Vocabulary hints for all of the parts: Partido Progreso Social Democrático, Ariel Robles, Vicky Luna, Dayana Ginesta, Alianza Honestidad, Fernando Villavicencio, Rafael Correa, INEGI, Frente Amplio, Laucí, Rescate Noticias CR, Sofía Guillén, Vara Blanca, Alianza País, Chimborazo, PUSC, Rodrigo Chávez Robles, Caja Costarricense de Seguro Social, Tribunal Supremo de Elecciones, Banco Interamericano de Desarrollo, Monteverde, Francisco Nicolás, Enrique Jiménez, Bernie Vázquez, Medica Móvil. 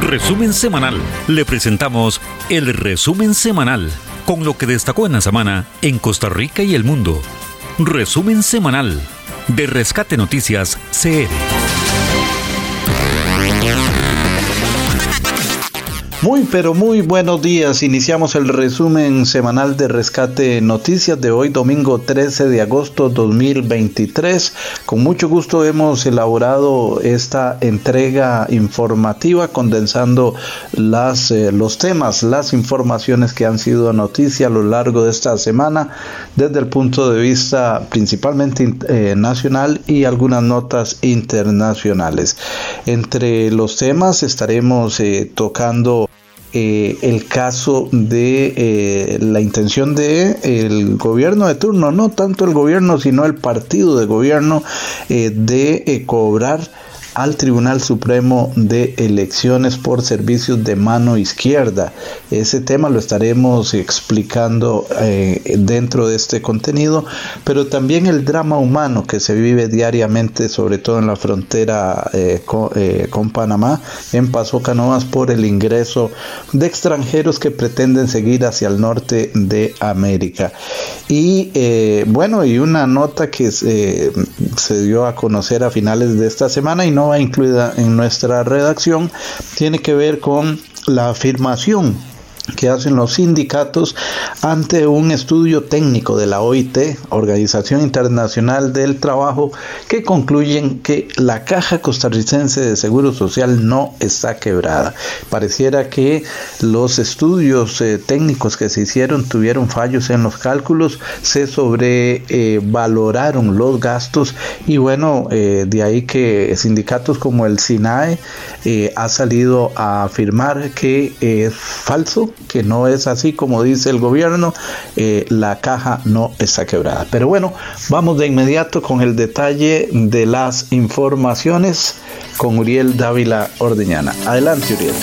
Resumen semanal. Le presentamos el resumen semanal con lo que destacó en la semana en Costa Rica y el mundo. Resumen semanal de Rescate Noticias CR. Muy pero muy buenos días. Iniciamos el resumen semanal de Rescate Noticias de hoy, domingo 13 de agosto 2023. Con mucho gusto hemos elaborado esta entrega informativa condensando los temas, las informaciones que han sido noticia a lo largo de esta semana desde el punto de vista principalmente nacional y algunas notas internacionales. Entre los temas estaremos tocando el caso de la intención de el gobierno de turno, no tanto el gobierno sino el partido de gobierno de cobrar al Tribunal Supremo de Elecciones por servicios de mano izquierda. Ese tema lo estaremos explicando dentro de este contenido, pero también el drama humano que se vive diariamente, sobre todo en la frontera con Panamá, en Paso Canoas, por el ingreso de extranjeros que pretenden seguir hacia el norte de América. Y y una nota que se dio a conocer a finales de esta semana y no va incluida en nuestra redacción, tiene que ver con la afirmación que hacen los sindicatos ante un estudio técnico de la OIT, Organización Internacional del Trabajo, que concluyen que la Caja Costarricense de Seguro Social no está quebrada. Pareciera que los estudios técnicos que se hicieron tuvieron fallos en los cálculos, se sobrevaloraron los gastos y de ahí que sindicatos como el SINAE ha salido a afirmar que es falso, que no es así como dice el gobierno, la caja no está quebrada. Pero vamos de inmediato con el detalle de las informaciones con Uriel Dávila Ordeñana. Adelante, Uriel.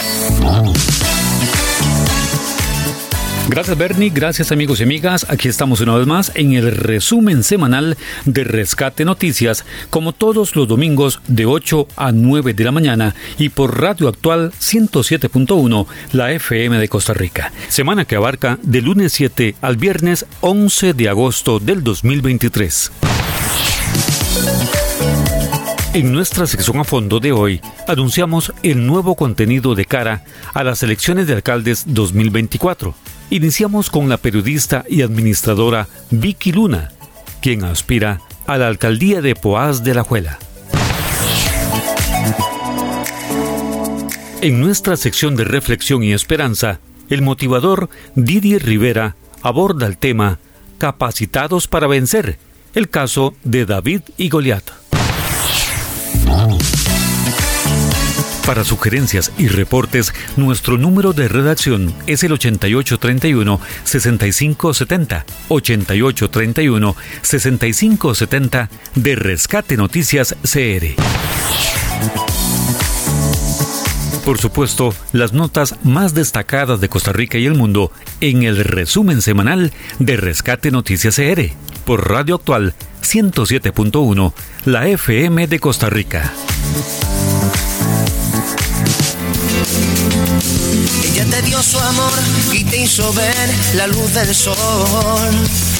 Gracias, Bernie. Gracias, amigos y amigas. Aquí estamos una vez más en el resumen semanal de Rescate Noticias, como todos los domingos de 8 a 9 de la mañana y por Radio Actual 107.1, la FM de Costa Rica. Semana que abarca de lunes 7 al viernes 11 de agosto del 2023. En nuestra sección a fondo de hoy, anunciamos el nuevo contenido de cara a las elecciones de alcaldes 2024. Iniciamos con la periodista y administradora Vicky Luna, quien aspira a la alcaldía de Poás de Alajuela. En nuestra sección de reflexión y esperanza, el motivador Didier Rivera aborda el tema Capacitados para Vencer, el caso de David y Goliat. Para sugerencias y reportes, nuestro número de redacción es el 8831-6570, 8831-6570 de Rescate Noticias CR. Por supuesto, las notas más destacadas de Costa Rica y el mundo en el resumen semanal de Rescate Noticias CR, por Radio Actual 107.1, la FM de Costa Rica. Ella te dio su amor y te hizo ver la luz del sol.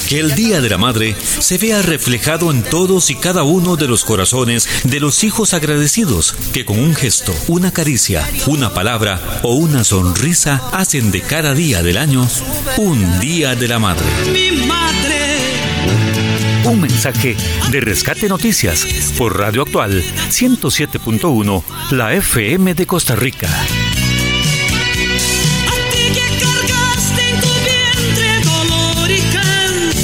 Que el Día de la Madre se vea reflejado en todos y cada uno de los corazones de los hijos agradecidos que con un gesto, una caricia, una palabra o una sonrisa hacen de cada día del año un Día de la Madre. Mi madre. Un mensaje de Rescate Noticias por Radio Actual 107.1, la FM de Costa Rica. A ti que cargaste en tu vientre dolor y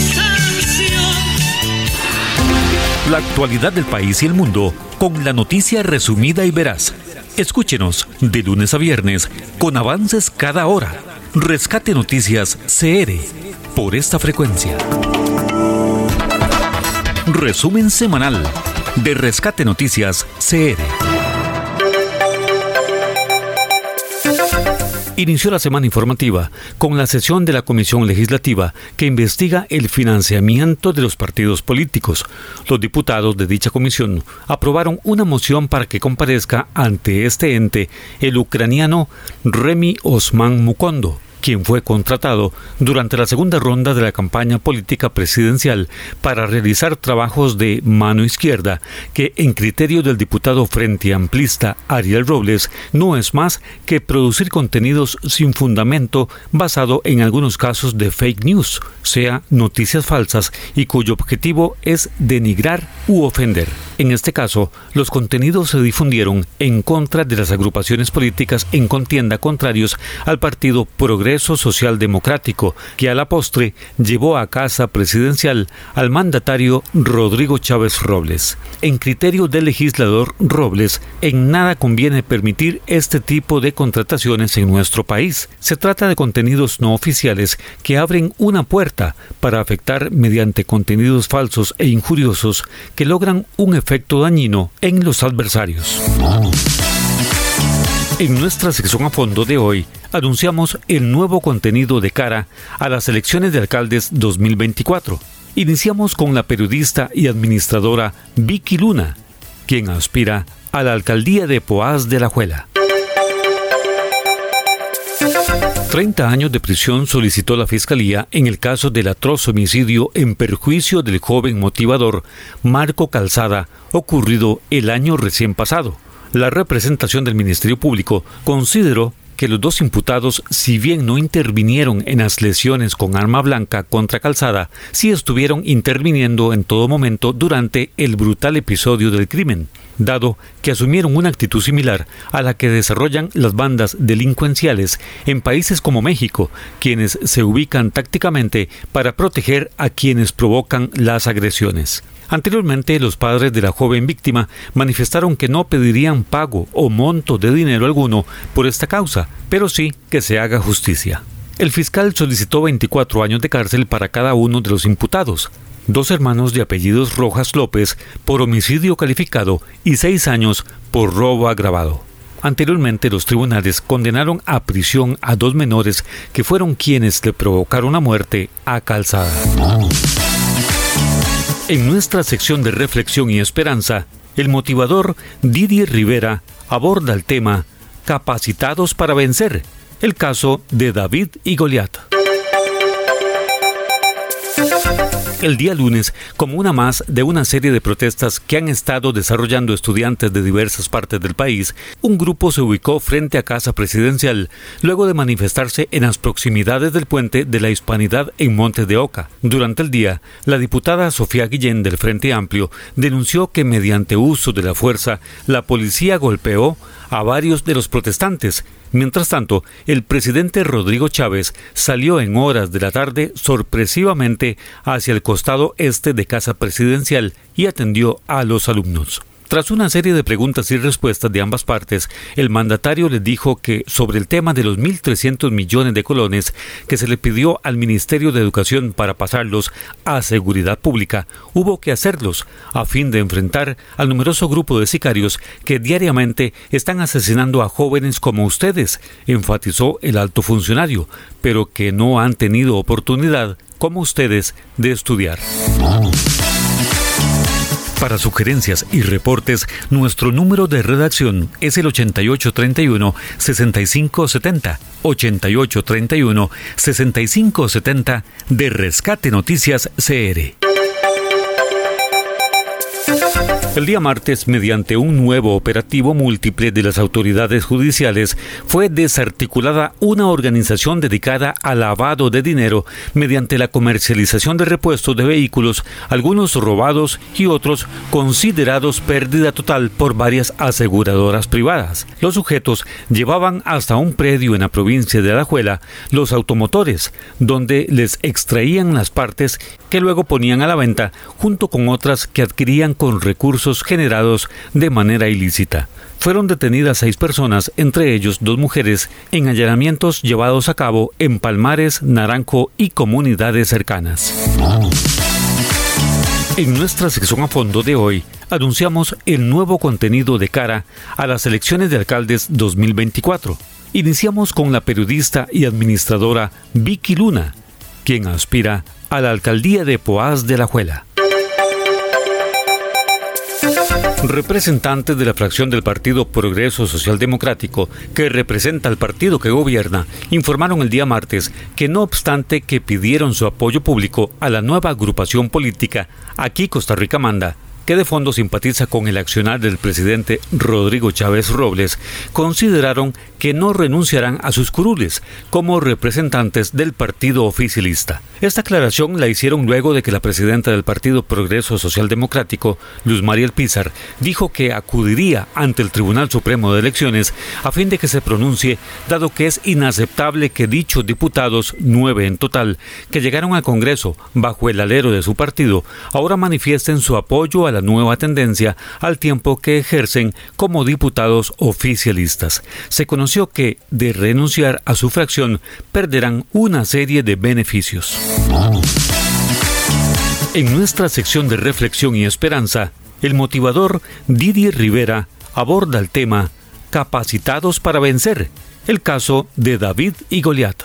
cansancio. La actualidad del país y el mundo con la noticia resumida y veraz. Escúchenos de lunes a viernes con avances cada hora. Rescate Noticias CR por esta frecuencia. Resumen semanal de Rescate Noticias CR. Inició la semana informativa con la sesión de la Comisión Legislativa que investiga el financiamiento de los partidos políticos. Los diputados de dicha comisión aprobaron una moción para que comparezca ante este ente el ucraniano Remy Osman Mukondo, quien fue contratado durante la segunda ronda de la campaña política presidencial para realizar trabajos de mano izquierda, que en criterio del diputado Frente Amplista Ariel Robles no es más que producir contenidos sin fundamento basado en algunos casos de fake news, sea noticias falsas y cuyo objetivo es denigrar u ofender. En este caso, los contenidos se difundieron en contra de las agrupaciones políticas en contienda contrarios al Partido Progreso Social Democrático, que a la postre llevó a casa presidencial al mandatario Rodrigo Chávez Robles. En criterio del legislador Robles, en nada conviene permitir este tipo de contrataciones en nuestro país. Se trata de contenidos no oficiales que abren una puerta para afectar mediante contenidos falsos e injuriosos que logran un efecto dañino en los adversarios. En nuestra sección a fondo de hoy, anunciamos el nuevo contenido de cara a las elecciones de alcaldes 2024. Iniciamos con la periodista y administradora Vicky Luna, quien aspira a la alcaldía de Poás de Alajuela. 30 años de prisión solicitó la Fiscalía en el caso del atroz homicidio en perjuicio del joven motivador Marco Calzada, ocurrido el año recién pasado. La representación del Ministerio Público consideró que los dos imputados, si bien no intervinieron en las lesiones con arma blanca contra Calzada, sí estuvieron interviniendo en todo momento durante el brutal episodio del crimen, dado que asumieron una actitud similar a la que desarrollan las bandas delincuenciales en países como México, quienes se ubican tácticamente para proteger a quienes provocan las agresiones. Anteriormente, los padres de la joven víctima manifestaron que no pedirían pago o monto de dinero alguno por esta causa, pero sí que se haga justicia. El fiscal solicitó 24 años de cárcel para cada uno de los imputados, dos hermanos de apellidos Rojas López por homicidio calificado y 6 años por robo agravado. Anteriormente, los tribunales condenaron a prisión a 2 menores que fueron quienes le provocaron la muerte a Calzada. En nuestra sección de reflexión y esperanza, el motivador Didier Rivera aborda el tema Capacitados para Vencer, el caso de David y Goliat. El día lunes, como una más de una serie de protestas que han estado desarrollando estudiantes de diversas partes del país, un grupo se ubicó frente a Casa Presidencial, luego de manifestarse en las proximidades del Puente de la Hispanidad en Montes de Oca. Durante el día, la diputada Sofía Guillén del Frente Amplio denunció que mediante uso de la fuerza, la policía golpeó a varios de los protestantes. Mientras tanto, el presidente Rodrigo Chávez salió en horas de la tarde sorpresivamente hacia el costado este de Casa Presidencial y atendió a los alumnos. Tras una serie de preguntas y respuestas de ambas partes, el mandatario les dijo que sobre el tema de los 1.300 millones de colones que se le pidió al Ministerio de Educación para pasarlos a seguridad pública, hubo que hacerlos a fin de enfrentar al numeroso grupo de sicarios que diariamente están asesinando a jóvenes como ustedes, enfatizó el alto funcionario, pero que no han tenido oportunidad, como ustedes, de estudiar. Para sugerencias y reportes, nuestro número de redacción es el 8831-6570, 8831-6570 de Rescate Noticias CR. El día martes, mediante un nuevo operativo múltiple de las autoridades judiciales, fue desarticulada una organización dedicada al lavado de dinero mediante la comercialización de repuestos de vehículos, algunos robados y otros considerados pérdida total por varias aseguradoras privadas. Los sujetos llevaban hasta un predio en la provincia de Alajuela los automotores, donde les extraían las partes que luego ponían a la venta, junto con otras que adquirían con recursos generados de manera ilícita. Fueron detenidas 6 personas, entre ellos 2 mujeres, en allanamientos llevados a cabo en Palmares, Naranjo y comunidades cercanas. En nuestra sección a fondo de hoy, anunciamos el nuevo contenido de cara a las elecciones de alcaldes 2024. Iniciamos con la periodista y administradora Vicky Luna, quien aspira a la alcaldía de Poás de Alajuela. Representantes de la fracción del Partido Progreso Social Democrático, que representa al partido que gobierna, informaron el día martes que no obstante que pidieron su apoyo público a la nueva agrupación política Aquí Costa Rica Manda, que de fondo simpatiza con el accionar del presidente Rodrigo Chávez Robles, consideraron que no renunciarán a sus curules como representantes del partido oficialista. Esta aclaración la hicieron luego de que la presidenta del Partido Progreso Social Democrático, Luz Mary Alpízar, dijo que acudiría ante el Tribunal Supremo de Elecciones a fin de que se pronuncie, dado que es inaceptable que dichos diputados, 9 en total, que llegaron al Congreso bajo el alero de su partido, ahora manifiesten su apoyo a la nueva tendencia al tiempo que ejercen como diputados oficialistas. Se conoció que, de renunciar a su fracción, perderán una serie de beneficios. En nuestra sección de reflexión y esperanza, el motivador Didier Rivera aborda el tema Capacitados para vencer, el caso de David y Goliat.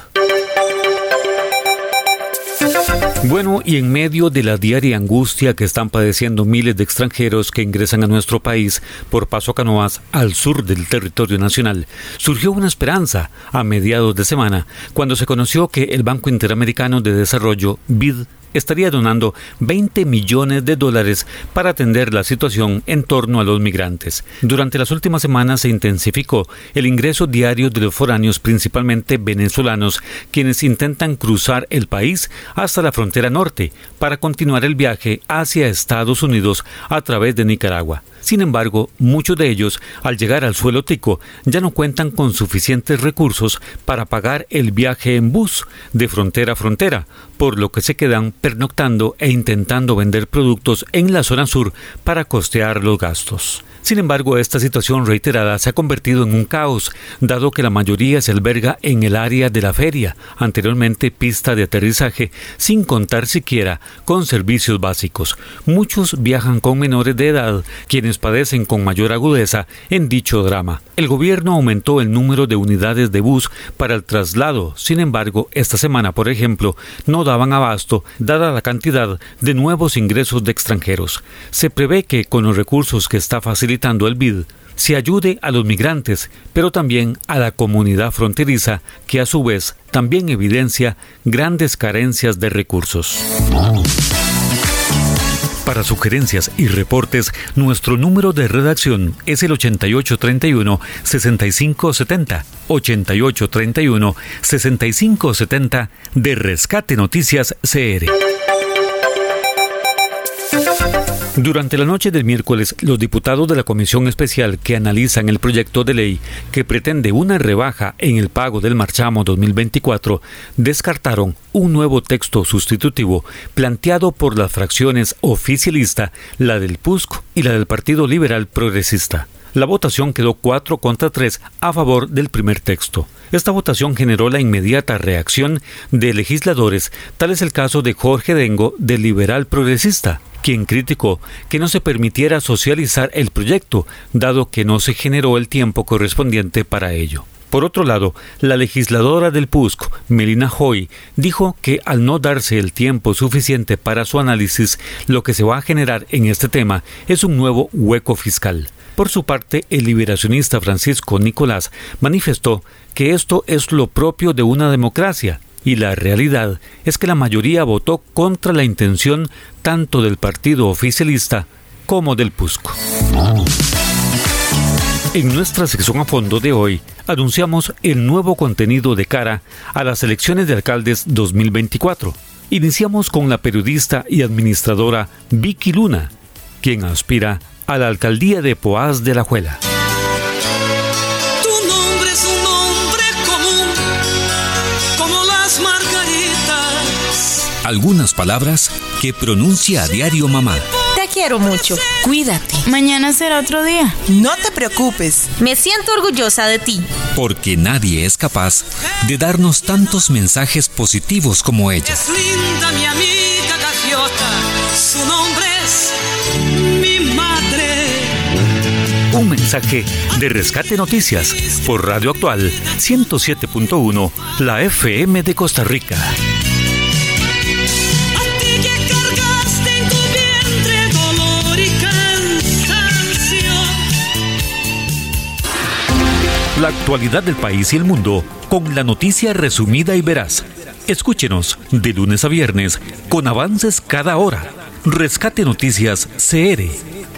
Bueno, y en medio de la diaria angustia que están padeciendo miles de extranjeros que ingresan a nuestro país por Paso Canoas al sur del territorio nacional, surgió una esperanza a mediados de semana cuando se conoció que el Banco Interamericano de Desarrollo, BID, estaría donando $20 millones para atender la situación en torno a los migrantes. Durante las últimas semanas se intensificó el ingreso diario de los foráneos, principalmente venezolanos, quienes intentan cruzar el país hasta la frontera norte para continuar el viaje hacia Estados Unidos a través de Nicaragua. Sin embargo, muchos de ellos, al llegar al suelo tico, ya no cuentan con suficientes recursos para pagar el viaje en bus de frontera a frontera, por lo que se quedan pernoctando e intentando vender productos en la zona sur para costear los gastos. Sin embargo, esta situación reiterada se ha convertido en un caos, dado que la mayoría se alberga en el área de la feria, anteriormente pista de aterrizaje, sin contar siquiera con servicios básicos. Muchos viajan con menores de edad, quienes padecen con mayor agudeza en dicho drama. El gobierno aumentó el número de unidades de bus para el traslado. Sin embargo, esta semana, por ejemplo, no daban abasto, dada la cantidad de nuevos ingresos de extranjeros. Se prevé que con los recursos que está facilitando el BID, se ayude a los migrantes, pero también a la comunidad fronteriza, que a su vez también evidencia grandes carencias de recursos. Para sugerencias y reportes, nuestro número de redacción es el 8831-6570, 8831-6570 de Rescate Noticias CR. Durante la noche del miércoles, los diputados de la Comisión Especial que analizan el proyecto de ley que pretende una rebaja en el pago del marchamo 2024 descartaron un nuevo texto sustitutivo planteado por las fracciones oficialista, la del PUSC y la del Partido Liberal Progresista. La votación quedó 4-3 a favor del primer texto. Esta votación generó la inmediata reacción de legisladores, tal es el caso de Jorge Dengo, del Liberal Progresista, quien criticó que no se permitiera socializar el proyecto, dado que no se generó el tiempo correspondiente para ello. Por otro lado, la legisladora del PUSC, Melina Hoy, dijo que al no darse el tiempo suficiente para su análisis, lo que se va a generar en este tema es un nuevo hueco fiscal. Por su parte, el liberacionista Francisco Nicolás manifestó que esto es lo propio de una democracia, y la realidad es que la mayoría votó contra la intención tanto del partido oficialista como del PUSC. En nuestra sección a fondo de hoy, anunciamos el nuevo contenido de cara a las elecciones de alcaldes 2024. Iniciamos con la periodista y administradora Vicky Luna, quien aspira a la alcaldía de Poás de Alajuela. Tu nombre es un nombre común, como las margaritas. Algunas palabras que pronuncia a diario mamá. Te quiero mucho. Cuídate. Mañana será otro día. No te preocupes. Me siento orgullosa de ti. Porque nadie es capaz de darnos tantos mensajes positivos como ella. Es linda mi amiga gaviota. Su nombre es mi madre. Un mensaje de Rescate Noticias por Radio Actual 107.1, la FM de Costa Rica. La actualidad del país y el mundo con la noticia resumida y veraz. Escúchenos de lunes a viernes con avances cada hora. Rescate Noticias CR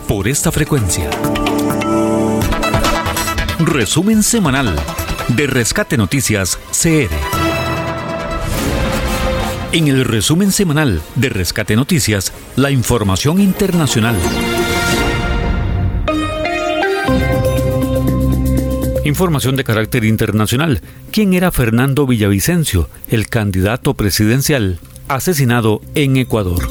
por esta frecuencia. Resumen semanal de Rescate Noticias CR. En el resumen semanal de Rescate Noticias, la información internacional. Información de carácter internacional. ¿Quién era Fernando Villavicencio, el candidato presidencial asesinado en Ecuador?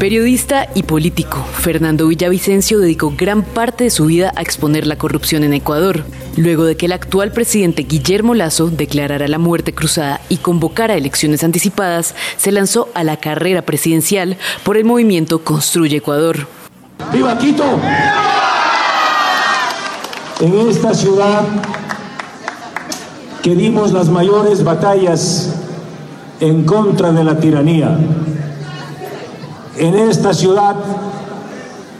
Periodista y político, Fernando Villavicencio dedicó gran parte de su vida a exponer la corrupción en Ecuador, luego de que el actual presidente Guillermo Lasso declarara la muerte cruzada y convocara elecciones anticipadas, se lanzó a la carrera presidencial por el movimiento Construye Ecuador. ¡Viva Quito! En esta ciudad que dimos las mayores batallas en contra de la tiranía, en esta ciudad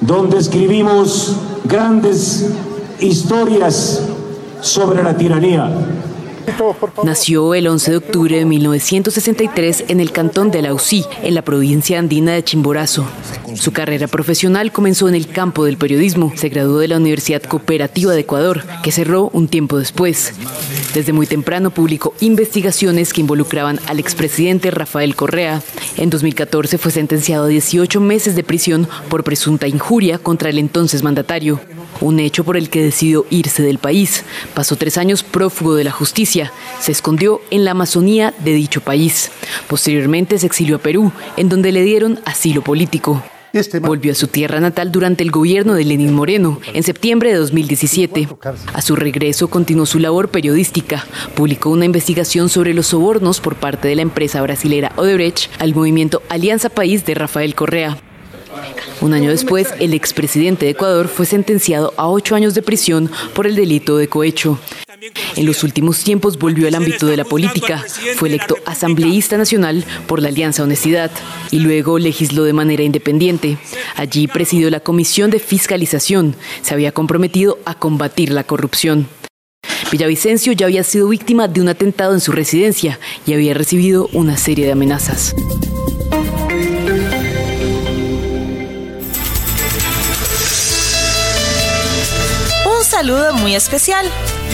donde escribimos grandes historias sobre la tiranía. Nació el 11 de octubre de 1963 en el cantón de Laucí, en la provincia andina de Chimborazo. Su carrera profesional comenzó en el campo del periodismo. Se graduó de la Universidad Cooperativa de Ecuador, que cerró un tiempo después. Desde muy temprano publicó investigaciones que involucraban al expresidente Rafael Correa. En 2014 fue sentenciado a 18 meses de prisión por presunta injuria contra el entonces mandatario, un hecho por el que decidió irse del país. Pasó 3 años prófugo de la justicia. Se escondió en la Amazonía de dicho país. Posteriormente se exilió a Perú, en donde le dieron asilo político. Volvió a su tierra natal durante el gobierno de Lenín Moreno, en septiembre de 2017. A su regreso continuó su labor periodística. Publicó una investigación sobre los sobornos por parte de la empresa brasilera Odebrecht al movimiento Alianza País de Rafael Correa. Un año después, el expresidente de Ecuador fue sentenciado a 8 años de prisión por el delito de cohecho. En los últimos tiempos volvió al ámbito de la política. Fue electo asambleísta nacional por la Alianza Honestidad y luego legisló de manera independiente. Allí presidió la Comisión de Fiscalización. Se había comprometido a combatir la corrupción. Villavicencio ya había sido víctima de un atentado en su residencia y había recibido una serie de amenazas. Un saludo muy especial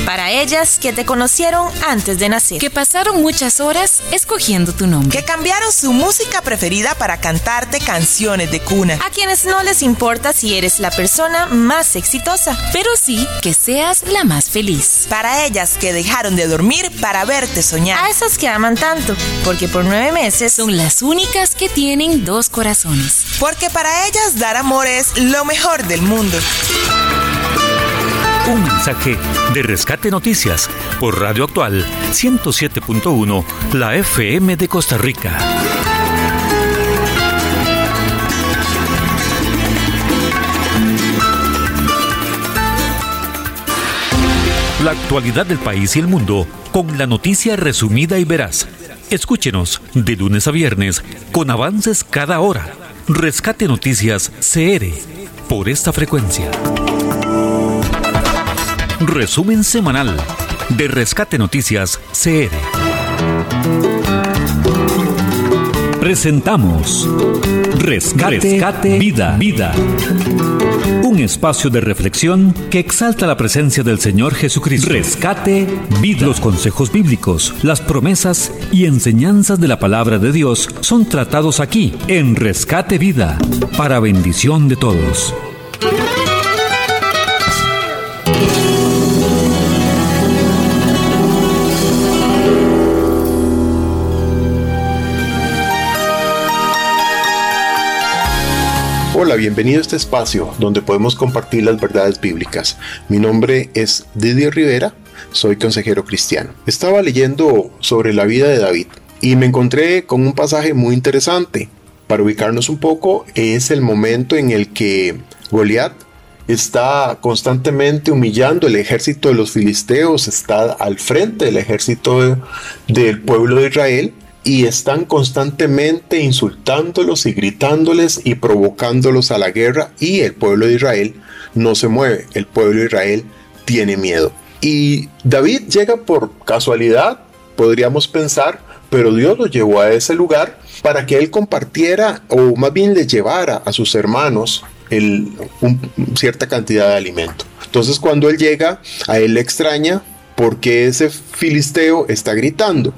para ellas que te conocieron antes de nacer, que pasaron muchas horas escogiendo tu nombre, que cambiaron su música preferida para cantarte canciones de cuna, a quienes no les importa si eres la persona más exitosa, pero sí que seas la más feliz, para ellas que dejaron de dormir para verte soñar, a esas que aman tanto, porque por 9 meses son las únicas que tienen 2 corazones, porque para ellas dar amor es lo mejor del mundo. Un mensaje de Rescate Noticias por Radio Actual 107.1, la FM de Costa Rica. La actualidad del país y el mundo con la noticia resumida y veraz. Escúchenos de lunes a viernes con avances cada hora. Rescate Noticias CR por esta frecuencia. Resumen semanal de Rescate Noticias CR. Presentamos Rescate Vida. Un espacio de reflexión que exalta la presencia del Señor Jesucristo. Rescate Vida. Los consejos bíblicos, las promesas y enseñanzas de la palabra de Dios son tratados aquí en Rescate Vida para bendición de todos. Hola, bienvenido a este espacio donde podemos compartir las verdades bíblicas. Mi nombre es Didier Rivera, soy consejero cristiano. Estaba leyendo sobre la vida de David y me encontré con un pasaje muy interesante. Para ubicarnos un poco, es el momento en el que Goliat está constantemente humillando el ejército de los filisteos, está al frente del ejército del pueblo de Israel, y están constantemente insultándolos y gritándoles y provocándolos a la guerra, y el pueblo de Israel no se mueve, el pueblo de Israel tiene miedo. Y David llega por casualidad, podríamos pensar, pero Dios lo llevó a ese lugar para que él compartiera, o más bien le llevara a sus hermanos cierta cantidad de alimento. Entonces cuando él llega, a él le extraña porque ese filisteo está gritando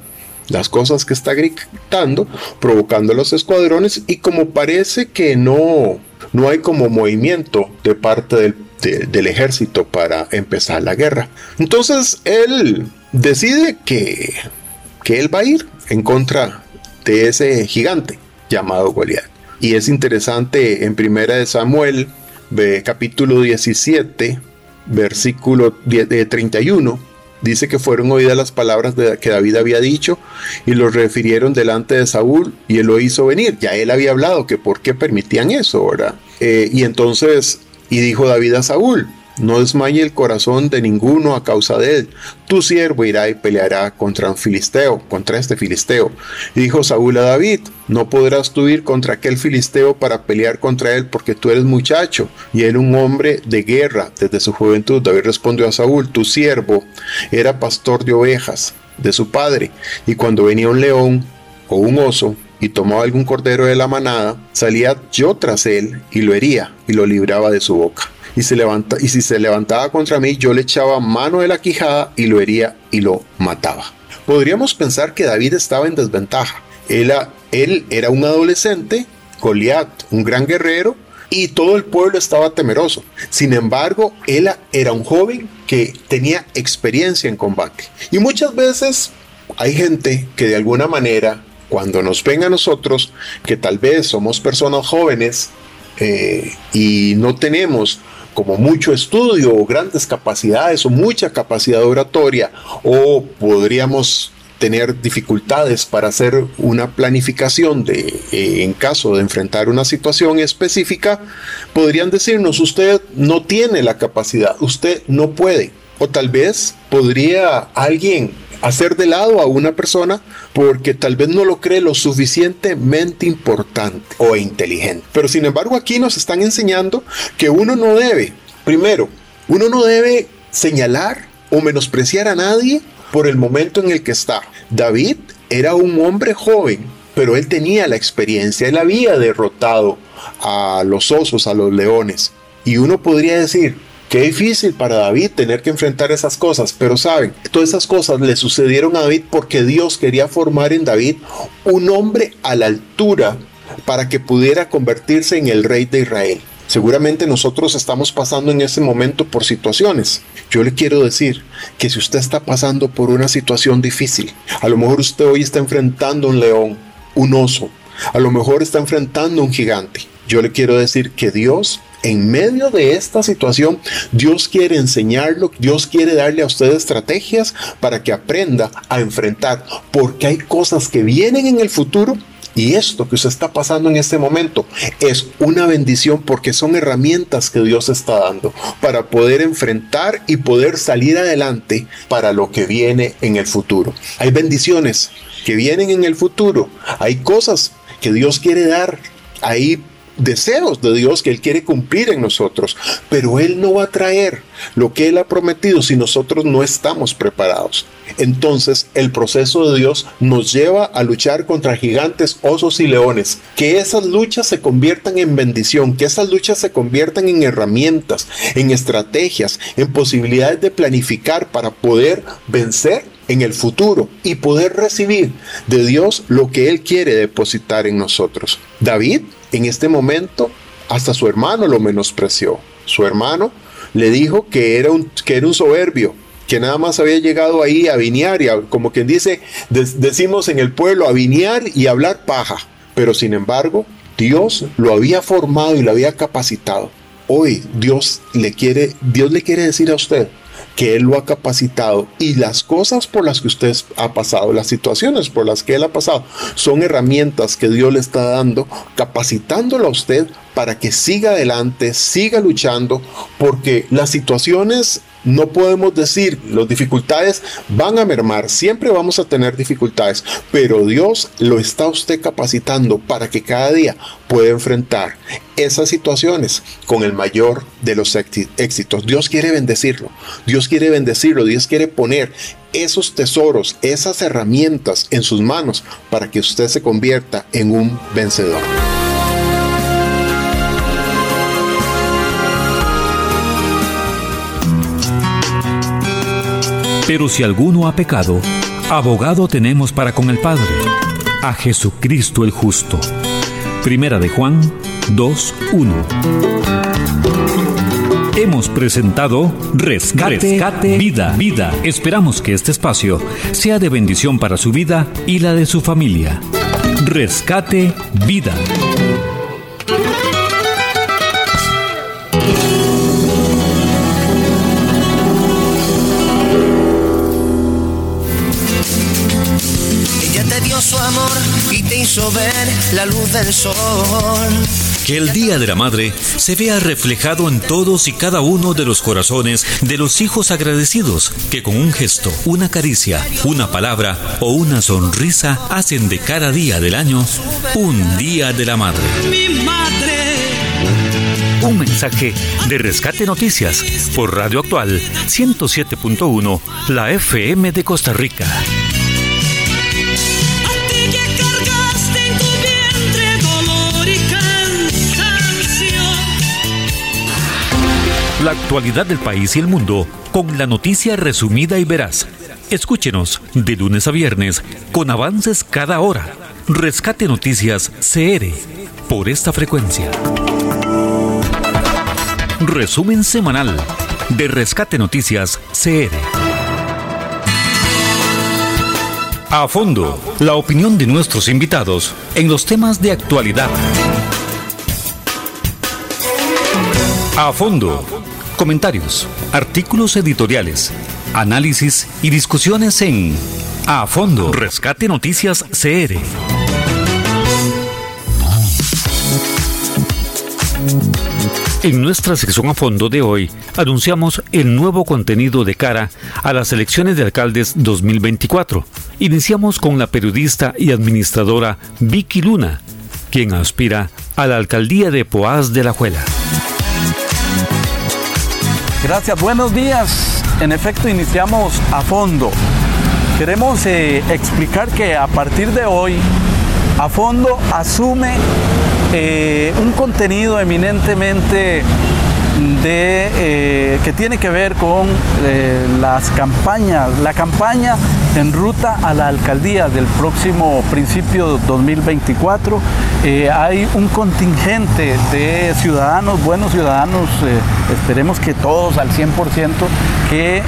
las cosas que está gritando, provocando a los escuadrones, y como parece que no hay como movimiento de parte del ejército para empezar la guerra. Entonces él decide que él va a ir en contra de ese gigante llamado Goliat. Y es interesante, en 1 Samuel, capítulo 17, versículo 31, dice que fueron oídas las palabras que David había dicho, y los refirieron delante de Saúl, y él lo hizo venir. Ya él había hablado que por qué permitían eso, ¿verdad? Y dijo David a Saúl: no desmaye el corazón de ninguno a causa de él. Tu siervo irá y peleará contra este filisteo. Y dijo Saúl a David: no podrás tú ir contra aquel filisteo para pelear contra él, porque tú eres muchacho, y él un hombre de guerra desde su juventud. David respondió a Saúl: tu siervo era pastor de ovejas de su padre, y cuando venía un león o un oso, y tomaba algún cordero de la manada, salía yo tras él, y lo hería, y lo libraba de su boca. Y si se levantaba contra mí, yo le echaba mano de la quijada y lo hería y lo mataba. Podríamos pensar que David estaba en desventaja. Él era un adolescente, Goliat, un gran guerrero, y todo el pueblo estaba temeroso. Sin embargo, él era un joven que tenía experiencia en combate. Y muchas veces hay gente que de alguna manera, cuando nos ven a nosotros, que tal vez somos personas jóvenes, y no tenemos como mucho estudio o grandes capacidades o mucha capacidad oratoria, o podríamos tener dificultades para hacer una planificación en caso de enfrentar una situación específica, podrían decirnos: usted no tiene la capacidad, usted no puede. O tal vez podría alguien hacer de lado a una persona porque tal vez no lo cree lo suficientemente importante o inteligente. Pero sin embargo, aquí nos están enseñando que uno no debe señalar o menospreciar a nadie por el momento en el que está. David era un hombre joven, pero él tenía la experiencia, él había derrotado a los osos, a los leones, y uno podría decir: qué difícil para David tener que enfrentar esas cosas, pero saben, todas esas cosas le sucedieron a David porque Dios quería formar en David un hombre a la altura para que pudiera convertirse en el rey de Israel. Seguramente nosotros estamos pasando en ese momento por situaciones. Yo le quiero decir que si usted está pasando por una situación difícil, a lo mejor usted hoy está enfrentando un león, un oso, a lo mejor está enfrentando un gigante. Yo le quiero decir que Dios, en medio de esta situación, Dios quiere enseñarlo, Dios quiere darle a usted estrategias para que aprenda a enfrentar, porque hay cosas que vienen en el futuro, y esto que usted está pasando en este momento es una bendición porque son herramientas que Dios está dando para poder enfrentar y poder salir adelante para lo que viene en el futuro. Hay bendiciones que vienen en el futuro, hay cosas que Dios quiere dar, hay deseos de Dios que Él quiere cumplir en nosotros, pero Él no va a traer lo que Él ha prometido si nosotros no estamos preparados. Entonces, el proceso de Dios nos lleva a luchar contra gigantes, osos y leones. Que esas luchas se conviertan en bendición, que esas luchas se conviertan en herramientas, en estrategias, en posibilidades de planificar para poder vencer en el futuro y poder recibir de Dios lo que Él quiere depositar en nosotros. David, en este momento, hasta su hermano lo menospreció. Su hermano le dijo que era un soberbio, que nada más había llegado ahí a vinear, y como quien dice, decimos en el pueblo, a vinear y hablar paja. Pero sin embargo, Dios lo había formado y lo había capacitado. Hoy Dios le quiere decir a usted que él lo ha capacitado, y las cosas por las que usted ha pasado, las situaciones por las que él ha pasado, son herramientas que Dios le está dando, capacitándolo a usted para que siga adelante, siga luchando, porque las situaciones, no podemos decir, las dificultades van a mermar, siempre vamos a tener dificultades, pero Dios lo está a usted capacitando para que cada día pueda enfrentar esas situaciones con el mayor de los éxitos. Dios quiere bendecirlo, Dios quiere poner esos tesoros, esas herramientas en sus manos para que usted se convierta en un vencedor. Pero si alguno ha pecado, abogado tenemos para con el Padre, a Jesucristo el justo. Primera de Juan 2:1. Hemos presentado Rescate Vida. Esperamos que este espacio sea de bendición para su vida y la de su familia. Rescate Vida. Ver la luz del sol. Que el Día de la Madre se vea reflejado en todos y cada uno de los corazones de los hijos agradecidos que con un gesto, una caricia, una palabra o una sonrisa hacen de cada día del año un Día de la Madre. Mi madre. Un mensaje de Rescate Noticias por Radio Actual 107.1, la FM de Costa Rica. La actualidad del país y el mundo con la noticia resumida y veraz. Escúchenos de lunes a viernes con avances cada hora. Rescate Noticias CR por esta frecuencia. Resumen semanal de Rescate Noticias CR. A fondo, la opinión de nuestros invitados en los temas de actualidad. A fondo. Comentarios, artículos editoriales, análisis y discusiones en A Fondo. Rescate Noticias CR. En nuestra sección A Fondo de hoy, anunciamos el nuevo contenido de cara a las elecciones de alcaldes 2024. Iniciamos con la periodista y administradora Vicky Luna, quien aspira a la alcaldía de Poás de Alajuela. Gracias, buenos días. En efecto, iniciamos A Fondo. Queremos explicar que a partir de hoy, A Fondo asume un contenido eminentemente que tiene que ver con las campañas, la campaña en ruta a la alcaldía del próximo principio 2024. Hay un contingente de ciudadanos, buenos ciudadanos, esperemos que todos al 100%, que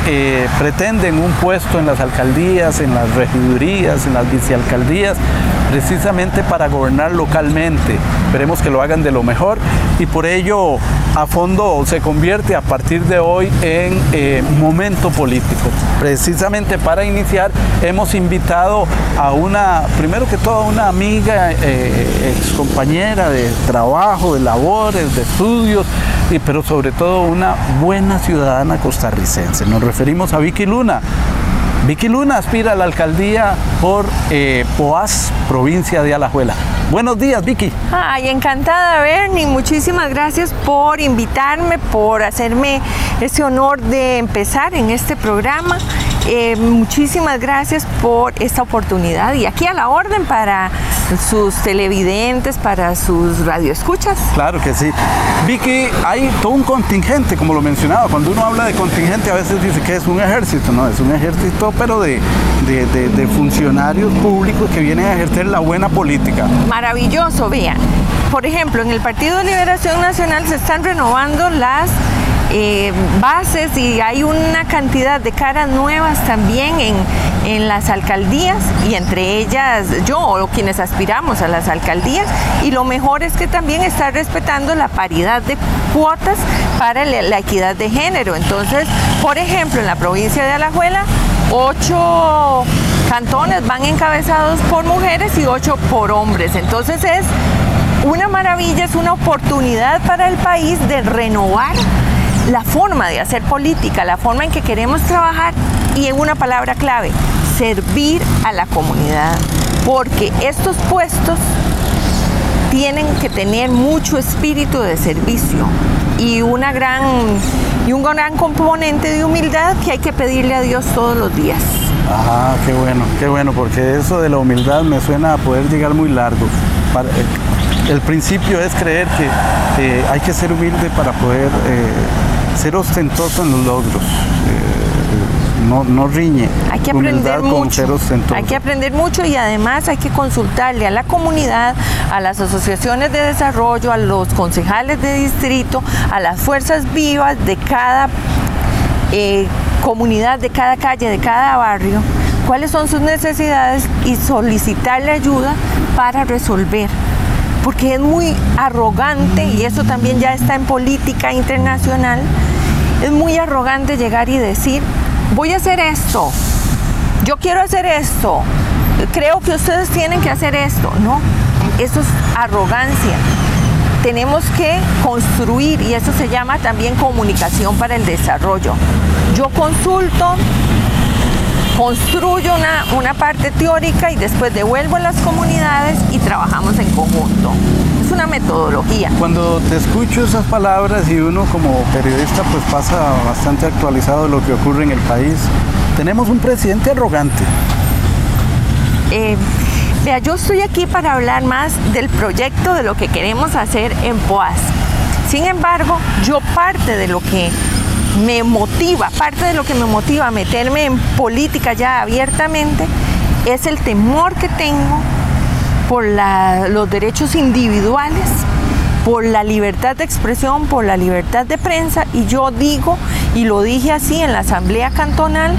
pretenden un puesto en las alcaldías, en las regidurías, en las vicealcaldías, precisamente para gobernar localmente. Esperemos que lo hagan de lo mejor, y por ello A Fondo se convierte a partir de hoy en momento político. Precisamente para iniciar hemos invitado a primero que todo, una amiga, excompañera de trabajo, de labores, de estudios, pero sobre todo una buena ciudadana costarricense. Nos referimos a Vicky Luna. Vicky Luna aspira a la alcaldía por Poás, provincia de Alajuela. Buenos días, Vicky. Ay, encantada, Bernie. Muchísimas gracias por invitarme, por hacerme ese honor de empezar en este programa. Muchísimas gracias por esta oportunidad, y aquí a la orden para sus televidentes, para sus radioescuchas. Claro que sí. Vicky, hay todo un contingente, como lo mencionaba. Cuando uno habla de contingente, a veces dice que es un ejército. No, es un ejército, pero de funcionarios públicos que vienen a ejercer la buena política. Maravilloso, vean. Por ejemplo, en el Partido de Liberación Nacional se están renovando las bases, y hay una cantidad de caras nuevas también en las alcaldías, y entre ellas yo o quienes aspiramos a las alcaldías, y lo mejor es que también está respetando la paridad de cuotas para la equidad de género. Entonces, por ejemplo, en la provincia de Alajuela, 8 cantones van encabezados por mujeres y 8 por hombres. Entonces es una maravilla, es una oportunidad para el país de renovar la forma de hacer política, la forma en que queremos trabajar, y en una palabra clave, servir a la comunidad, porque estos puestos tienen que tener mucho espíritu de servicio y un gran componente de humildad que hay que pedirle a Dios todos los días. Ajá, qué bueno, porque eso de la humildad me suena a poder llegar muy largo. El principio es creer que hay que ser humilde para poder ser ostentoso en los logros. No riñe. Hay que aprender mucho. Hay que aprender mucho, y además hay que consultarle a la comunidad, a las asociaciones de desarrollo, a los concejales de distrito, a las fuerzas vivas de cada comunidad, de cada calle, de cada barrio, cuáles son sus necesidades, y solicitarle ayuda para resolver. Porque es muy arrogante, y eso también ya está en política internacional, es muy arrogante llegar y decir: voy a hacer esto, yo quiero hacer esto, creo que ustedes tienen que hacer esto. No, eso es arrogancia. Tenemos que construir, y eso se llama también comunicación para el desarrollo. Yo consulto, construyo una parte teórica, y después devuelvo a las comunidades y trabajamos en conjunto. Es una metodología. Cuando te escucho esas palabras, y uno como periodista pues pasa bastante actualizado de lo que ocurre en el país, tenemos un presidente arrogante. Vea, yo estoy aquí para hablar más del proyecto, de lo que queremos hacer en Poás. Sin embargo, yo parte de lo que me motiva a meterme en política ya abiertamente es el temor que tengo por los derechos individuales, por la libertad de expresión, por la libertad de prensa. Y yo digo, y lo dije así en la Asamblea Cantonal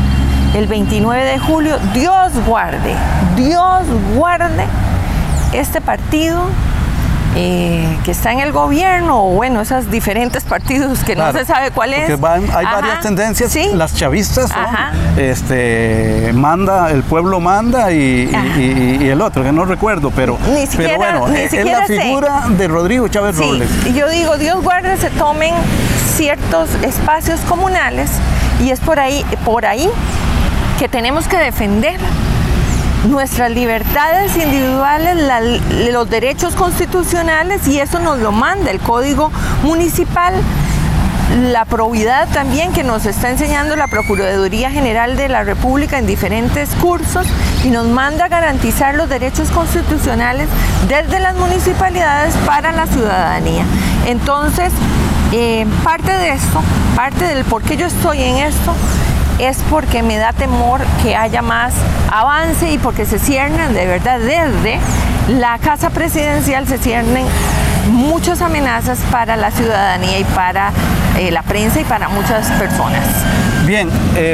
el 29 de julio, Dios guarde este partido que está en el gobierno, o bueno, esos diferentes partidos que claro, no se sabe cuál es. Hay varias tendencias, ¿sí? Las chavistas son, manda, el pueblo manda, y el otro, que no recuerdo, pero es la figura de Rodrigo Chávez Robles. Y yo digo, Dios guarde, se tomen ciertos espacios comunales, y es por ahí que tenemos que defender nuestras libertades individuales, los derechos constitucionales, y eso nos lo manda el Código Municipal, la probidad también que nos está enseñando la Procuraduría General de la República en diferentes cursos, y nos manda a garantizar los derechos constitucionales desde las municipalidades para la ciudadanía. Entonces, parte de esto, parte del por qué yo estoy en esto, es porque me da temor que haya más avance, y porque se ciernen de verdad desde la Casa Presidencial, se ciernen muchas amenazas para la ciudadanía y para la prensa y para muchas personas. Bien,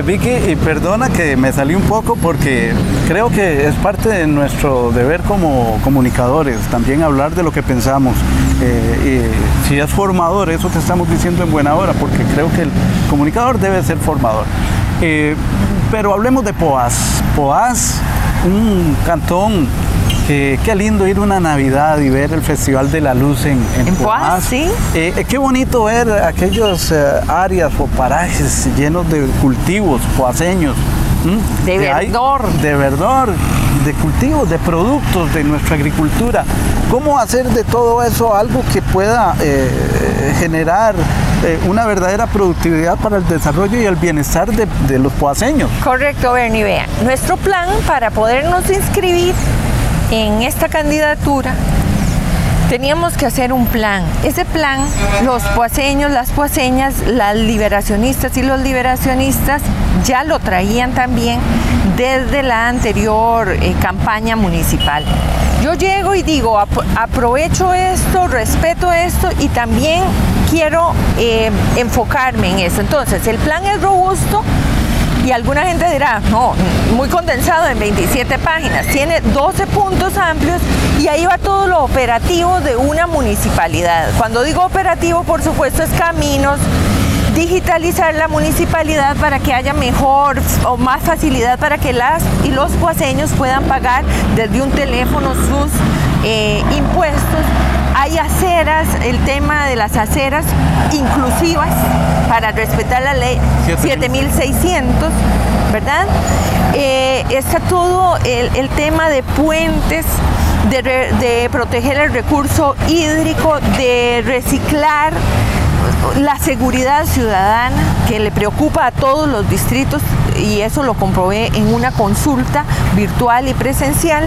Vicky, y perdona que me salí un poco, porque creo que es parte de nuestro deber como comunicadores también hablar de lo que pensamos. Si es formador, eso te estamos diciendo en buena hora, porque creo que el comunicador debe ser formador. Pero hablemos de Poás. Poás, un cantón que qué lindo ir una Navidad y ver el Festival de la Luz en Poás. ¿Sí? Qué bonito ver aquellos áreas o parajes llenos de cultivos poaseños. De verdor, de cultivos, de productos de nuestra agricultura. ¿Cómo hacer de todo eso algo que pueda generar una verdadera productividad para el desarrollo y el bienestar de los poaseños? Correcto, Bernie. Vea, nuestro plan para podernos inscribir en esta candidatura, teníamos que hacer un plan. Ese plan, los poaseños, las poaseñas, las liberacionistas y los liberacionistas ya lo traían también desde la anterior campaña municipal. Yo llego y digo, aprovecho esto, respeto esto y también quiero enfocarme en eso. Entonces, el plan es robusto y alguna gente dirá, no, muy condensado en 27 páginas. Tiene 12 puntos amplios y ahí va todo lo operativo de una municipalidad. Cuando digo operativo, por supuesto, es caminos, digitalizar la municipalidad para que haya mejor o más facilidad para que las y los poaseños puedan pagar desde un teléfono sus impuestos. Hay aceras, el tema de las aceras inclusivas para respetar la ley 7600, ¿verdad? Está todo el tema de puentes, de proteger el recurso hídrico, de reciclar, la seguridad ciudadana que le preocupa a todos los distritos, y eso lo comprobé en una consulta virtual y presencial.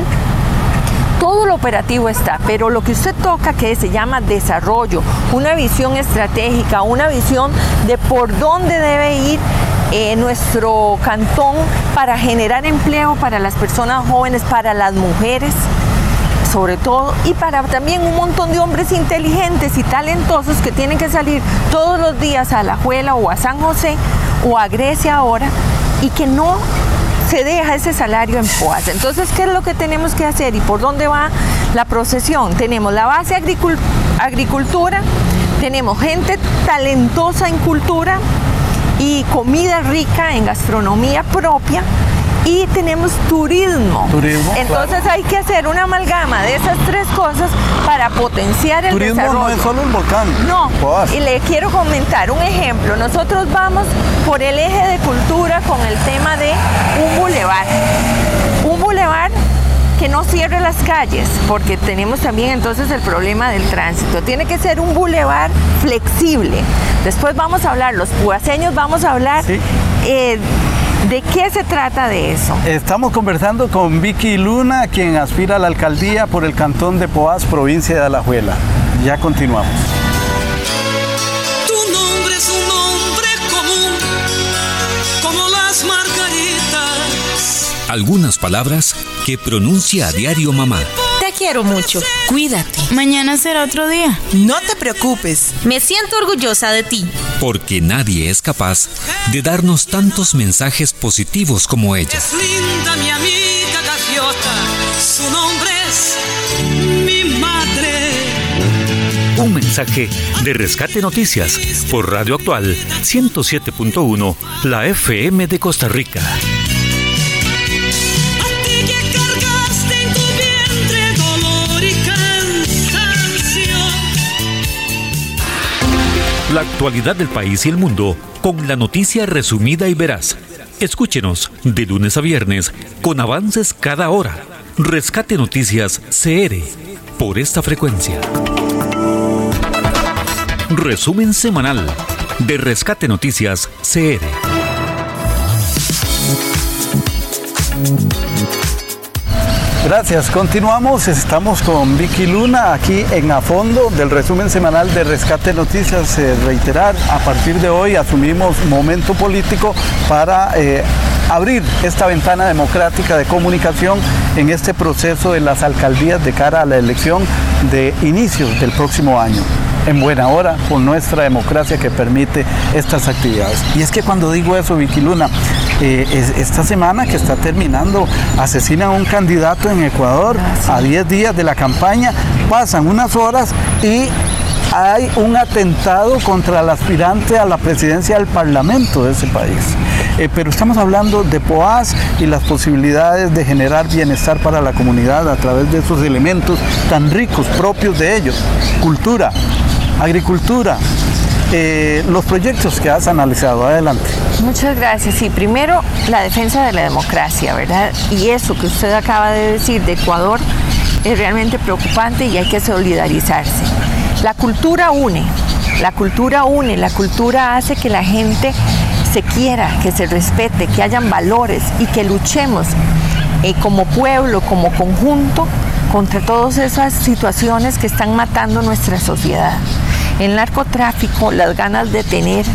Todo lo operativo está, pero lo que usted toca, que se llama desarrollo, una visión estratégica, una visión de por dónde debe ir nuestro cantón para generar empleo para las personas jóvenes, para las mujeres, sobre todo, y para también un montón de hombres inteligentes y talentosos que tienen que salir todos los días a Alajuela o a San José o a Grecia ahora, y que no se deja ese salario en Poás. Entonces, ¿qué es lo que tenemos que hacer y por dónde va la procesión? Tenemos la base agricultura, tenemos gente talentosa en cultura y comida rica en gastronomía propia, y tenemos turismo. Entonces, claro, hay que hacer una amalgama de esas tres cosas para potenciar el turismo desarrollo. Turismo no es solo un volcán. No, Poás. Y le quiero comentar un ejemplo. Nosotros vamos por el eje de cultura con el tema de un bulevar que no cierre las calles, porque tenemos también entonces el problema del tránsito. Tiene que ser un bulevar flexible. Después vamos a hablar, los poaseños vamos a hablar... ¿Sí? ¿De qué se trata de eso? Estamos conversando con Vicky Luna, quien aspira a la alcaldía por el cantón de Poás, provincia de Alajuela. Ya continuamos. Tu nombre es un nombre común, como las margaritas. Algunas palabras que pronuncia a diario mamá. Te quiero mucho. Cuídate. Mañana será otro día. No te preocupes. Me siento orgullosa de ti. Porque nadie es capaz de darnos tantos mensajes positivos como ella. Es linda mi amiga gaviota. Su nombre es mi madre. Un mensaje de Rescate Noticias por Radio Actual 107.1, la FM de Costa Rica. La actualidad del país y el mundo con la noticia resumida y veraz. Escúchenos de lunes a viernes con avances cada hora. Rescate Noticias CR por esta frecuencia. Resumen semanal de Rescate Noticias CR. Gracias, continuamos, estamos con Vicky Luna aquí en A Fondo del resumen semanal de Rescate Noticias. Reiterar, a partir de hoy asumimos momento político para abrir esta ventana democrática de comunicación en este proceso de las alcaldías de cara a la elección de inicios del próximo año. En buena hora, por nuestra democracia que permite estas actividades. Y es que cuando digo eso, Vicky Luna, esta semana que está terminando, asesinan a un candidato en Ecuador. Gracias. A 10 días de la campaña, pasan unas horas y hay un atentado contra el aspirante a la presidencia del Parlamento de ese país. Pero estamos hablando de Poás y las posibilidades de generar bienestar para la comunidad a través de esos elementos tan ricos, propios de ellos. Cultura, agricultura, los proyectos que has analizado. Adelante. Muchas gracias. Sí, primero, la defensa de la democracia, ¿verdad? Y eso que usted acaba de decir de Ecuador es realmente preocupante y hay que solidarizarse. La cultura une, la cultura hace que la gente se quiera, que se respete, que hayan valores y que luchemos como pueblo, como conjunto, contra todas esas situaciones que están matando nuestra sociedad. El narcotráfico, las ganas de tener,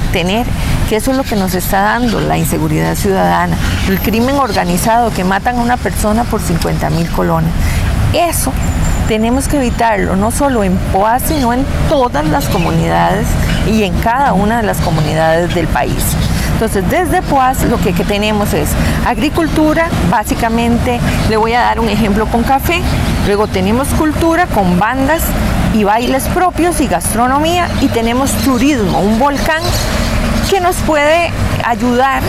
que eso es lo que nos está dando la inseguridad ciudadana, el crimen organizado que matan a una persona por 50,000 colones. Eso tenemos que evitarlo, no solo en Poás, sino en todas las comunidades y en cada una de las comunidades del país. Entonces, desde Poás lo que tenemos es agricultura, básicamente, le voy a dar un ejemplo con café, luego tenemos cultura con bandas y bailes propios y gastronomía, y tenemos turismo, un volcán que nos puede ayudar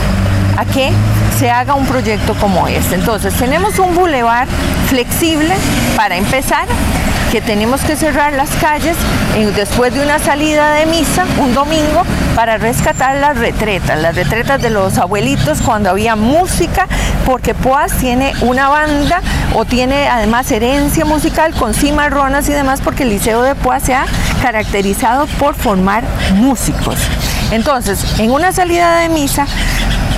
a que se haga un proyecto como este. Entonces, tenemos un bulevar flexible para empezar, que tenemos que cerrar las calles después de una salida de misa un domingo para rescatar las retretas de los abuelitos cuando había música, porque Poás tiene una banda o tiene además herencia musical con cimarronas y demás, porque el Liceo de Poás se ha caracterizado por formar músicos. Entonces, en una salida de misa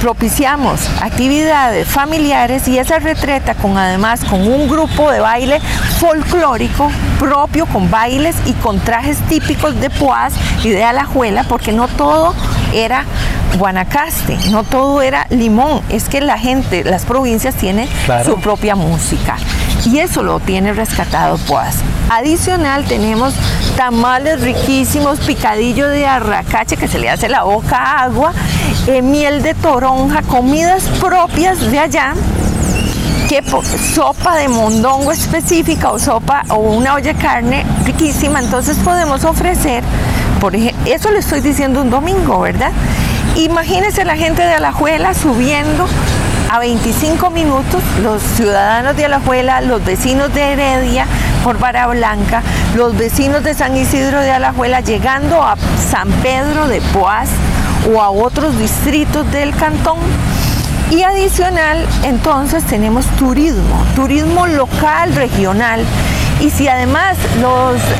propiciamos actividades familiares y esa retreta además con un grupo de baile folclórico propio, con bailes y con trajes típicos de Poás y de Alajuela, porque no todo era Guanacaste, no todo era Limón, es que la gente, las provincias tienen su propia música, y eso lo tiene rescatado Poás. Adicional, tenemos tamales riquísimos, picadillo de arracache que se le hace la boca agua, miel de toronja, comidas propias de allá, que sopa de mondongo específica o sopa o una olla de carne riquísima. Entonces podemos ofrecer, por ejemplo, eso le estoy diciendo un domingo, ¿verdad? Imagínense la gente de Alajuela subiendo a 25 minutos, los ciudadanos de Alajuela, los vecinos de Heredia, por Vara Blanca, los vecinos de San Isidro de Alajuela, llegando a San Pedro de Poás o a otros distritos del cantón. Y adicional, entonces, tenemos turismo local, regional. Y si además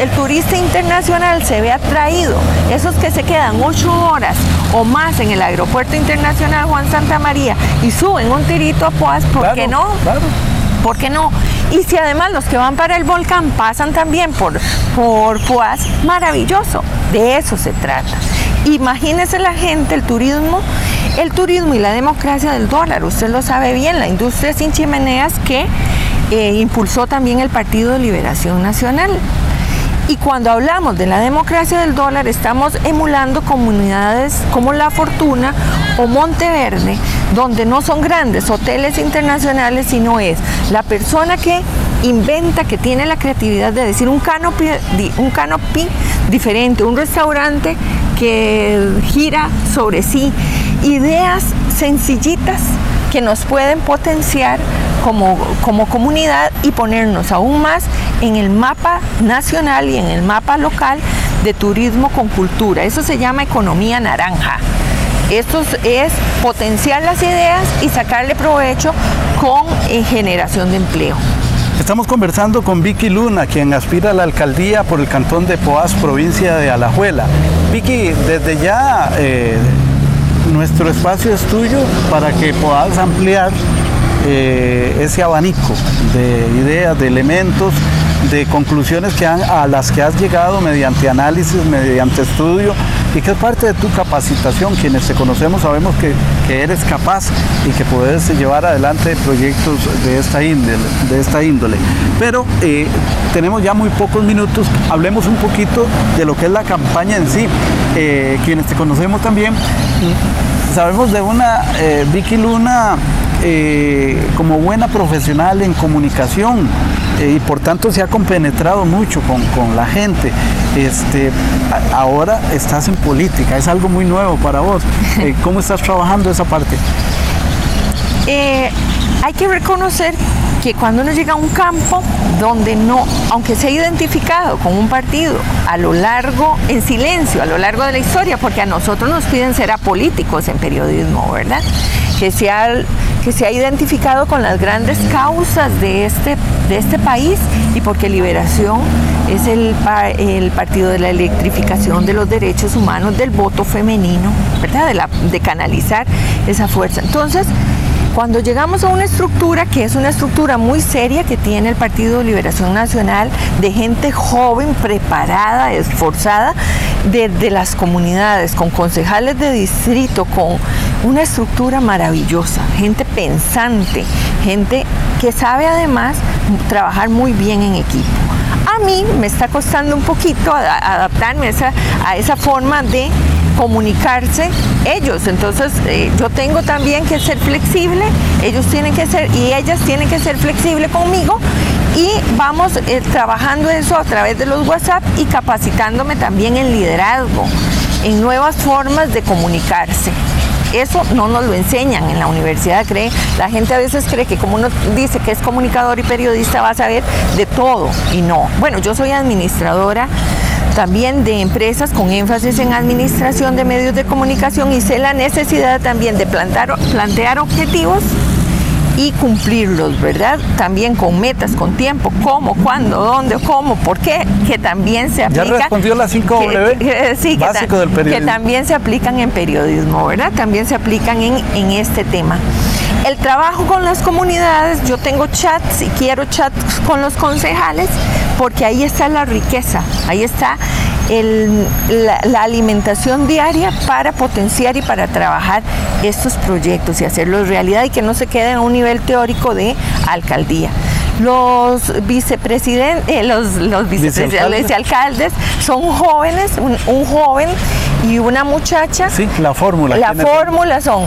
el turista internacional se ve atraído, esos que se quedan 8 horas o más en el Aeropuerto Internacional Juan Santa María y suben un tirito a Poás, ¿por qué no? Y si además los que van para el volcán pasan también por Poás, maravilloso, de eso se trata. Imagínese la gente, el turismo y la democracia del dólar, usted lo sabe bien, la industria sin chimeneas que impulsó también el Partido de Liberación Nacional. Y cuando hablamos de la democracia del dólar, estamos emulando comunidades como La Fortuna o Monteverde, donde no son grandes hoteles internacionales, sino es la persona que inventa, que tiene la creatividad de decir un canopy diferente, un restaurante que gira sobre sí, ideas sencillitas que nos pueden potenciar como comunidad y ponernos aún más en el mapa nacional y en el mapa local de turismo con cultura. Eso se llama economía naranja. Esto es potenciar las ideas y sacarle provecho con generación de empleo. Estamos conversando con Vicky Luna, quien aspira a la alcaldía por el cantón de Poás, provincia de Alajuela. Vicky, desde ya nuestro espacio es tuyo para que puedas ampliar ese abanico de ideas, de elementos, de conclusiones a las que has llegado mediante análisis, mediante estudio, y que es parte de tu capacitación. Quienes te conocemos sabemos que eres capaz y que puedes llevar adelante proyectos de esta índole. Pero tenemos ya muy pocos minutos, hablemos un poquito de lo que es la campaña en sí. Quienes te conocemos también sabemos de una Vicky Luna como buena profesional en comunicación, y por tanto se ha compenetrado mucho con la gente. Ahora estás en política, es algo muy nuevo para vos. ¿Cómo estás trabajando esa parte? Hay que reconocer que cuando uno llega a un campo donde no, aunque se ha identificado con un partido en silencio a lo largo de la historia, porque a nosotros nos piden ser apolíticos en periodismo, ¿verdad? Que se ha identificado con las grandes causas de este país, y porque Liberación es el partido de la electrificación, de los derechos humanos, del voto femenino, ¿verdad? De canalizar esa fuerza. Entonces, cuando llegamos a una estructura que es una estructura muy seria que tiene el Partido de Liberación Nacional, de gente joven, preparada, esforzada, desde las comunidades, con concejales de distrito, con una estructura maravillosa, gente pensante, gente que sabe además trabajar muy bien en equipo. A mí me está costando un poquito adaptarme a esa forma de comunicarse ellos, entonces yo tengo también que ser flexible, ellos tienen que ser y ellas tienen que ser flexibles conmigo, y vamos trabajando eso a través de los WhatsApp y capacitándome también en liderazgo, en nuevas formas de comunicarse. Eso no nos lo enseñan en la universidad, la gente a veces cree que como uno dice que es comunicador y periodista va a saber de todo, y no. Bueno, yo soy administradora también de empresas con énfasis en administración de medios de comunicación y sé la necesidad también de plantear objetivos y cumplirlos, ¿verdad? También con metas, con tiempo, cómo, cuándo, dónde, cómo, por qué, que también se aplica. Ya respondió las 5W, sí, básico del periodismo. Que también se aplican en periodismo, ¿verdad? También se aplican en este tema. El trabajo con las comunidades, yo tengo chats y quiero chats con los concejales, porque ahí está la riqueza, ahí está la alimentación diaria para potenciar y para trabajar estos proyectos y hacerlos realidad, y que no se quede en un nivel teórico de alcaldía. Los vicepresidentes, los vicealcaldes son jóvenes, un joven y una muchacha. Sí, la fórmula. La fórmula son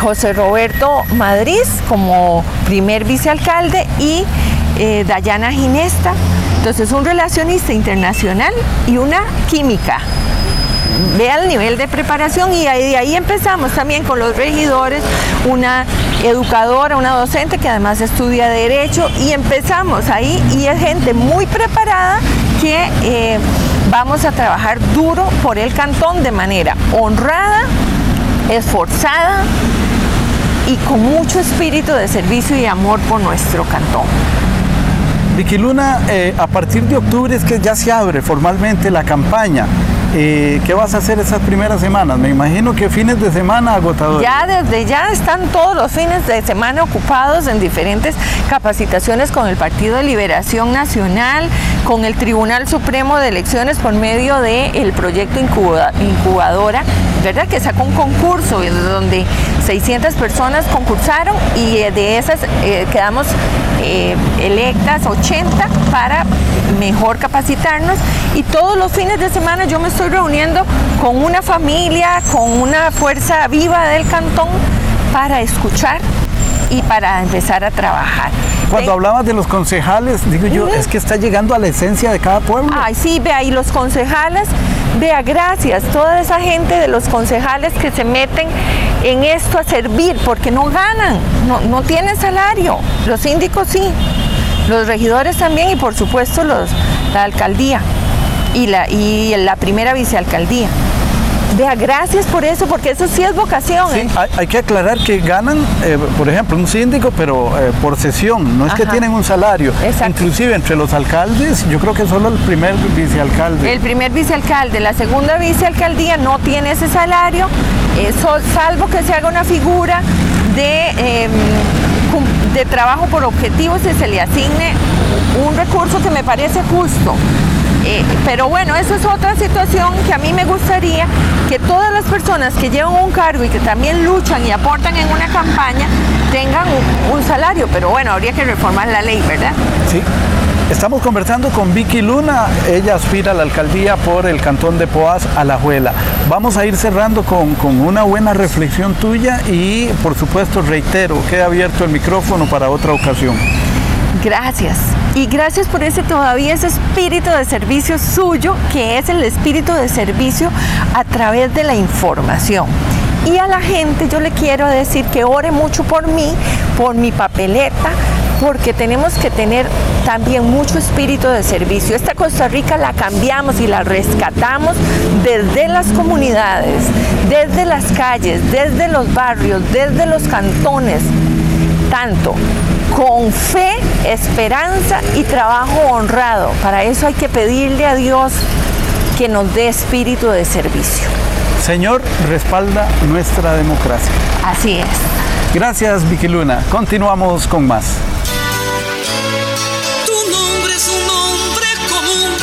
José Roberto Madrid como primer vicealcalde y Dayana Ginesta. Entonces, un relacionista internacional y una química. Vea el nivel de preparación, y ahí empezamos también con los regidores, una educadora, una docente que además estudia Derecho, y empezamos ahí, y es gente muy preparada que vamos a trabajar duro por el cantón de manera honrada, esforzada y con mucho espíritu de servicio y amor por nuestro cantón. Vicky Luna, a partir de octubre es que ya se abre formalmente la campaña. ¿Qué vas a hacer esas primeras semanas? Me imagino que fines de semana agotadores. Ya están todos los fines de semana ocupados en diferentes capacitaciones con el Partido de Liberación Nacional, con el Tribunal Supremo de Elecciones por medio del proyecto Incubadora, ¿verdad? Que sacó un concurso donde 600 personas concursaron, y de esas quedamos electas 80 para mejor capacitarnos, y todos los fines de semana yo me estoy reuniendo con una familia, con una fuerza viva del cantón para escuchar y para empezar a trabajar. Cuando hablabas de los concejales, digo yo, es que está llegando a la esencia de cada pueblo. Ay, sí, vea, y los concejales, vea, gracias, toda esa gente de los concejales que se meten en esto a servir, porque no ganan, no tienen salario, los síndicos sí, los regidores también, y por supuesto la alcaldía y la primera vicealcaldía. Vea, gracias por eso, porque eso sí es vocación. Sí, hay que aclarar que ganan, por ejemplo, un síndico, pero por sesión, no es que tienen un salario. Exacto. Inclusive entre los alcaldes, yo creo que solo el primer vicealcalde. El primer vicealcalde, la segunda vicealcaldía no tiene ese salario, salvo que se haga una figura de trabajo por objetivos y se le asigne un recurso que me parece justo. Pero bueno, esa es otra situación que a mí me gustaría que todas las personas que llevan un cargo y que también luchan y aportan en una campaña tengan un salario, pero bueno, habría que reformar la ley, ¿verdad? Sí. Estamos conversando con Vicky Luna, ella aspira a la alcaldía por el cantón de Poás, Alajuela. Vamos a ir cerrando con una buena reflexión tuya, y por supuesto reitero, queda abierto el micrófono para otra ocasión. Gracias. Y gracias por ese espíritu de servicio suyo, que es el espíritu de servicio a través de la información. Y a la gente yo le quiero decir que ore mucho por mí, por mi papeleta, porque tenemos que tener también mucho espíritu de servicio. Esta Costa Rica la cambiamos y la rescatamos desde las comunidades, desde las calles, desde los barrios, desde los cantones, tanto con fe, esperanza y trabajo honrado. Para eso hay que pedirle a Dios que nos dé espíritu de servicio. Señor, respalda nuestra democracia. Así es. Gracias, Vicky Luna. Continuamos con más. Tu nombre es un nombre común,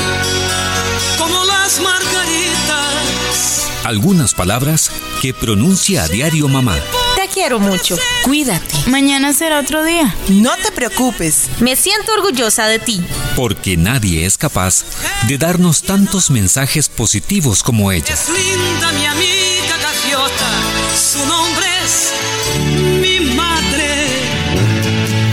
como las margaritas. Algunas palabras que pronuncia a diario mamá. Te quiero mucho. Cuídate. Mañana será otro día. No te preocupes. Me siento orgullosa de ti. Porque nadie es capaz de darnos tantos mensajes positivos como ella. Es linda mi amiga gaviota. Su nombre es mi madre.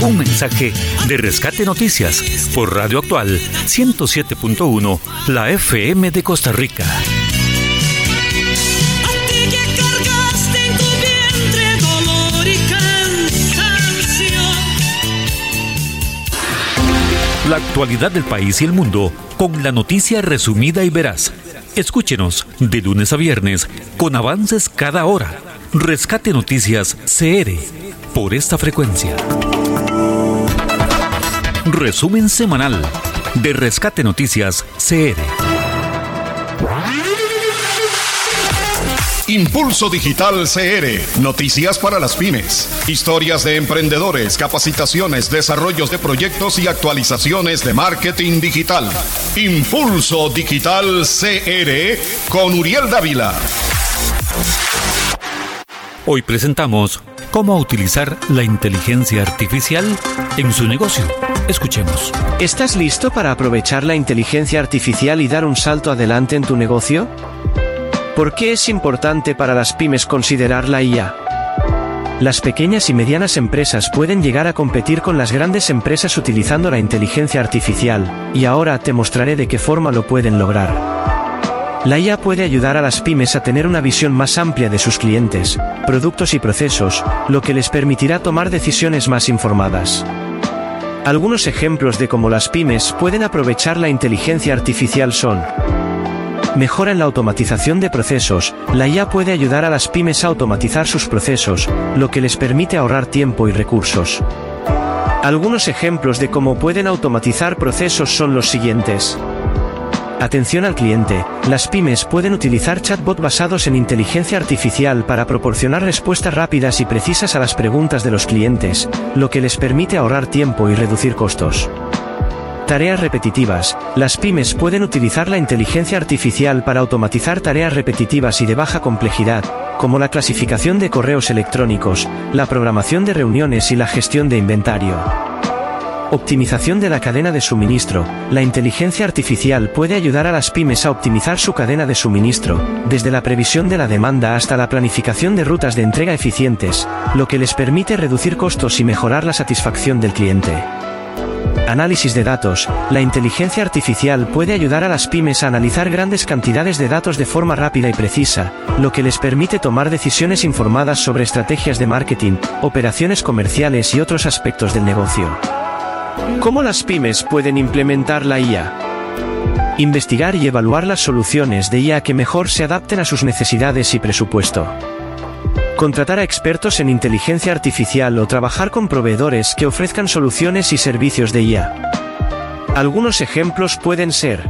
Un mensaje de Rescate Noticias por Radio Actual 107.1, la FM de Costa Rica. La actualidad del país y el mundo con la noticia resumida y veraz. Escúchenos de lunes a viernes con avances cada hora. Rescate Noticias CR por esta frecuencia. Resumen semanal de Rescate Noticias CR. Impulso Digital CR, noticias para las pymes, historias de emprendedores, capacitaciones, desarrollos de proyectos y actualizaciones de marketing digital. Impulso Digital CR con Uriel Dávila. Hoy presentamos cómo utilizar la inteligencia artificial en su negocio. Escuchemos. ¿Estás listo para aprovechar la inteligencia artificial y dar un salto adelante en tu negocio? ¿Por qué es importante para las pymes considerar la IA? Las pequeñas y medianas empresas pueden llegar a competir con las grandes empresas utilizando la inteligencia artificial, y ahora te mostraré de qué forma lo pueden lograr. La IA puede ayudar a las pymes a tener una visión más amplia de sus clientes, productos y procesos, lo que les permitirá tomar decisiones más informadas. Algunos ejemplos de cómo las pymes pueden aprovechar la inteligencia artificial son: mejora en la automatización de procesos. La IA puede ayudar a las pymes a automatizar sus procesos, lo que les permite ahorrar tiempo y recursos. Algunos ejemplos de cómo pueden automatizar procesos son los siguientes. Atención al cliente. Las pymes pueden utilizar chatbots basados en inteligencia artificial para proporcionar respuestas rápidas y precisas a las preguntas de los clientes, lo que les permite ahorrar tiempo y reducir costos. Tareas repetitivas. Las pymes pueden utilizar la inteligencia artificial para automatizar tareas repetitivas y de baja complejidad, como la clasificación de correos electrónicos, la programación de reuniones y la gestión de inventario. Optimización de la cadena de suministro. La inteligencia artificial puede ayudar a las pymes a optimizar su cadena de suministro, desde la previsión de la demanda hasta la planificación de rutas de entrega eficientes, lo que les permite reducir costos y mejorar la satisfacción del cliente. Análisis de datos. La inteligencia artificial puede ayudar a las pymes a analizar grandes cantidades de datos de forma rápida y precisa, lo que les permite tomar decisiones informadas sobre estrategias de marketing, operaciones comerciales y otros aspectos del negocio. ¿Cómo las pymes pueden implementar la IA? Investigar y evaluar las soluciones de IA que mejor se adapten a sus necesidades y presupuesto. Contratar a expertos en inteligencia artificial o trabajar con proveedores que ofrezcan soluciones y servicios de IA. Algunos ejemplos pueden ser: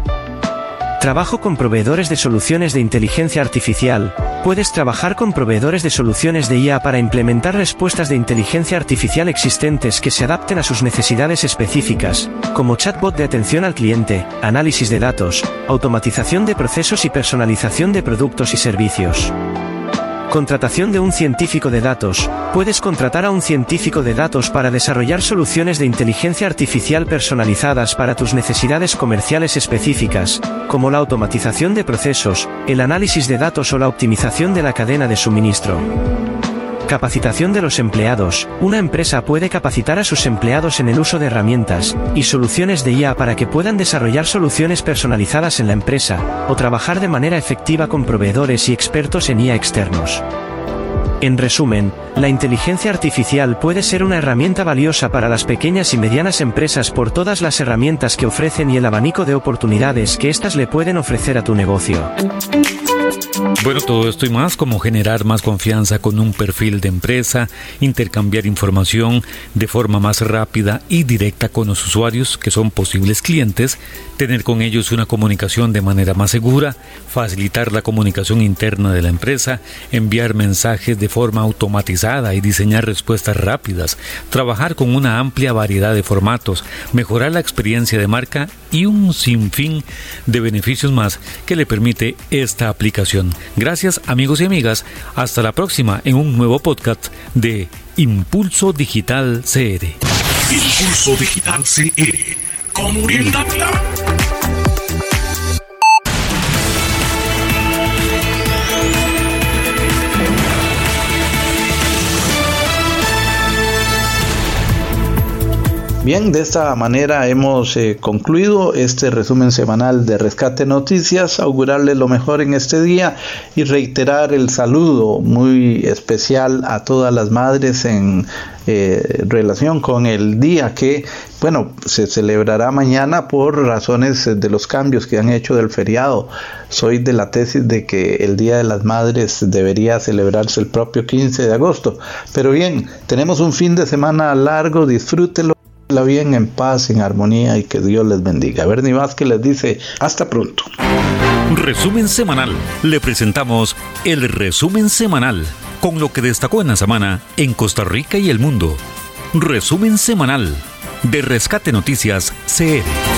trabajo con proveedores de soluciones de inteligencia artificial. Puedes trabajar con proveedores de soluciones de IA para implementar respuestas de inteligencia artificial existentes que se adapten a sus necesidades específicas, como chatbot de atención al cliente, análisis de datos, automatización de procesos y personalización de productos y servicios. Contratación de un científico de datos. Puedes contratar a un científico de datos para desarrollar soluciones de inteligencia artificial personalizadas para tus necesidades comerciales específicas, como la automatización de procesos, el análisis de datos o la optimización de la cadena de suministro. Capacitación de los empleados. Una empresa puede capacitar a sus empleados en el uso de herramientas y soluciones de IA para que puedan desarrollar soluciones personalizadas en la empresa, o trabajar de manera efectiva con proveedores y expertos en IA externos. En resumen, la inteligencia artificial puede ser una herramienta valiosa para las pequeñas y medianas empresas por todas las herramientas que ofrecen y el abanico de oportunidades que éstas le pueden ofrecer a tu negocio. Bueno, todo esto y más, como generar más confianza con un perfil de empresa, intercambiar información de forma más rápida y directa con los usuarios que son posibles clientes, tener con ellos una comunicación de manera más segura, facilitar la comunicación interna de la empresa, enviar mensajes de de forma automatizada y diseñar respuestas rápidas, trabajar con una amplia variedad de formatos, mejorar la experiencia de marca y un sinfín de beneficios más que le permite esta aplicación. Gracias, amigos y amigas. Hasta la próxima en un nuevo podcast de Impulso Digital CR. Impulso Digital CR con Uriel Dávila. Bien, de esta manera hemos concluido este resumen semanal de Rescate Noticias. Augurarles lo mejor en este día y reiterar el saludo muy especial a todas las madres en relación con el día que, bueno, se celebrará mañana por razones de los cambios que han hecho del feriado. Soy de la tesis de que el Día de las Madres debería celebrarse el propio 15 de agosto. Pero bien, tenemos un fin de semana largo, disfrútelo. La bien, en paz, en armonía y que Dios les bendiga. Bernie Vázquez les dice hasta pronto. Resumen semanal. Le presentamos el resumen semanal con lo que destacó en la semana en Costa Rica y el mundo. Resumen semanal de Rescate Noticias CR.